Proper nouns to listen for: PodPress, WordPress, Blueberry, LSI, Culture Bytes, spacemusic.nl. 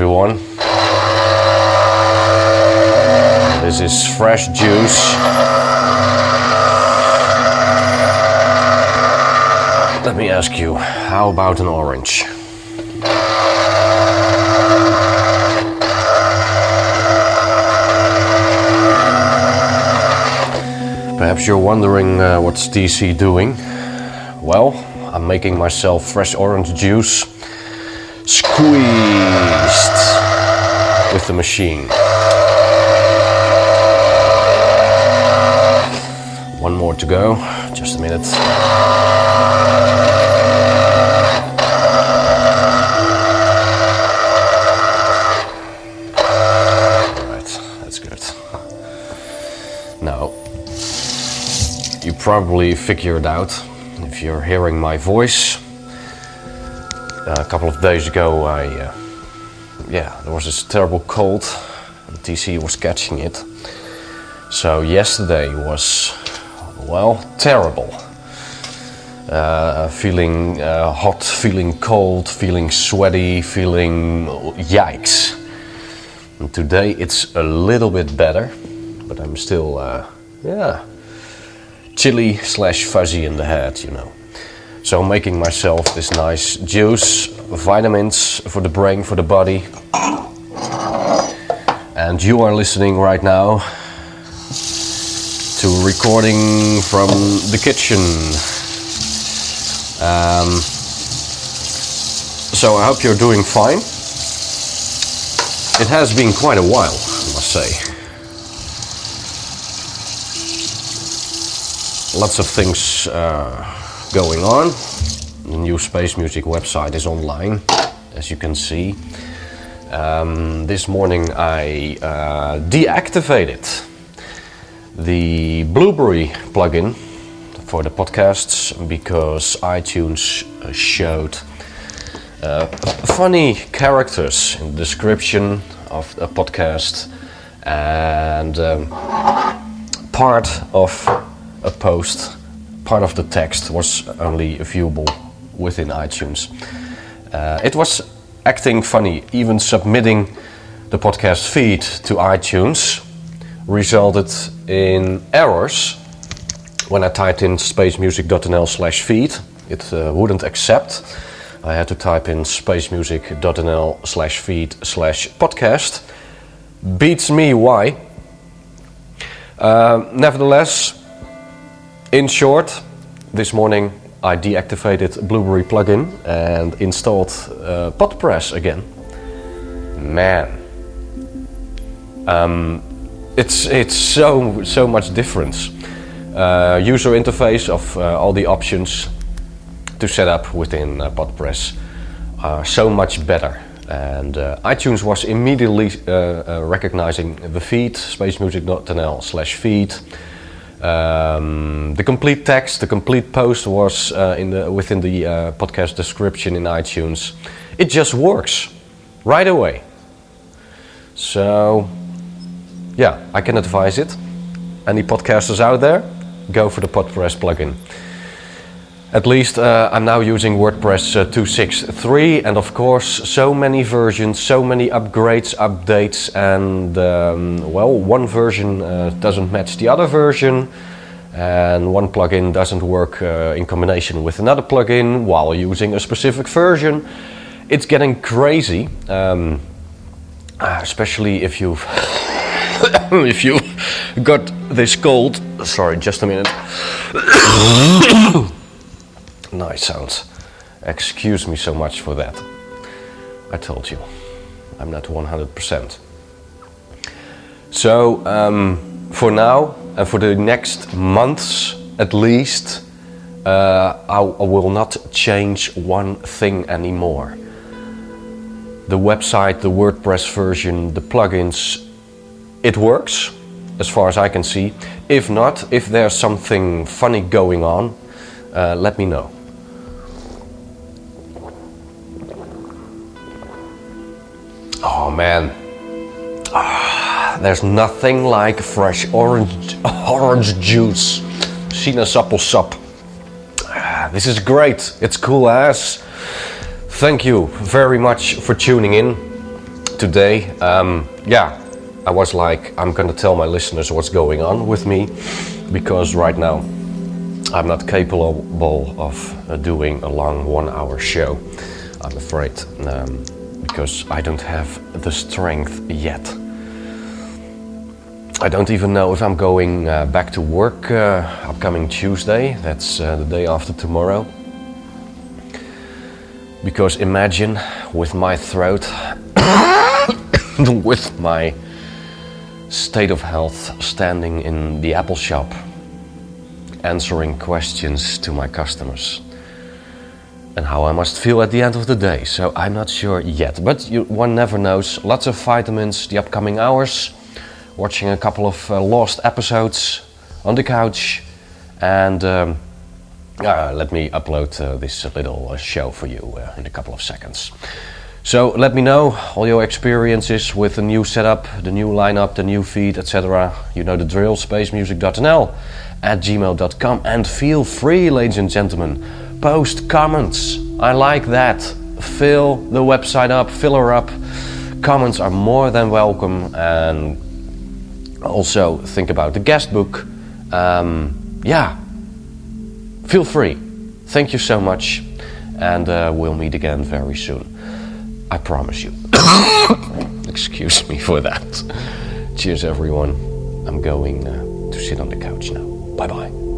everyone. This is fresh juice. Let me ask you, how about an orange? Perhaps you're wondering what's TC doing. Well, I'm making myself fresh orange juice squeezed with the machine. One more to go, just a minute. Alright, that's good. Now, you probably figured it out if you're hearing my voice. A couple of days ago, there was this terrible cold, and TC was catching it. So yesterday was, well, terrible. Feeling hot, feeling cold, feeling sweaty, feeling yikes. And today it's a little bit better, but I'm still, chilly/fuzzy in the head, you know. So I'm making myself this nice juice, vitamins for the brain, for the body. And you are listening right now to a recording from the kitchen. So I hope you're doing fine. It has been quite a while, I must say. Lots of things going on. The new Space Music website is online, as you can see. This morning I deactivated the Blueberry plugin for the podcasts because iTunes showed funny characters in the description of a podcast and part of a post. Part of the text was only viewable within iTunes. It was acting funny. Even submitting the podcast feed to iTunes resulted in errors. When I typed in spacemusic.nl/feed, it wouldn't accept. I had to type in spacemusic.nl/feed/podcast. Beats me why. Nevertheless, in short, this morning I deactivated Blueberry plugin and installed PodPress again. Man, it's so much difference. User interface of all the options to set up within PodPress are so much better. And iTunes was immediately recognizing the feed, spacemusic.nl/feed. The complete text, the complete post was within the podcast description in iTunes. It just works right away. So, yeah, I can advise it. Any podcasters out there, go for the PodPress plugin. At least I'm now using WordPress 2.6.3, and of course so many versions, so many upgrades, updates, and one version doesn't match the other version, and one plugin doesn't work in combination with another plugin while using a specific version. It's getting crazy, especially if you've if you got this cold. Sorry, just a minute. Nice sounds. Excuse me so much for that. I told you, I'm not 100%. So, for now and for the next months at least, I will not change one thing anymore. The website, the WordPress version, the plugins, it works as far as I can see. If not, if there's something funny going on, let me know. Oh man, there's nothing like fresh orange juice. Sinaasappelsap. This is great, it's cool ass. Thank you very much for tuning in today, I was like, I'm gonna tell my listeners what's going on with me, because right now I'm not capable of doing a long 1 hour show, I'm afraid, because I don't have the strength yet. I don't even know if I'm going back to work upcoming Tuesday, that's the day after tomorrow. Because imagine with my throat, with my state of health, standing in the Apple shop, answering questions to my customers, and how I must feel at the end of the day. So I'm not sure yet, but one never knows. Lots of vitamins the upcoming hours, watching a couple of lost episodes on the couch, and let me upload this little show for you in a couple of seconds. So let me know all your experiences with the new setup, the new lineup, the new feed, etc. You know the drill, spacemusic.nl@gmail.com, and feel free, ladies and gentlemen, post comments. I like that. Fill the website up, fill her up. Comments are more than welcome, and also think about the guest book. Feel free. Thank you so much, and we'll meet again very soon. I promise you. Excuse me for that. Cheers, everyone. I'm going to sit on the couch now. Bye-bye.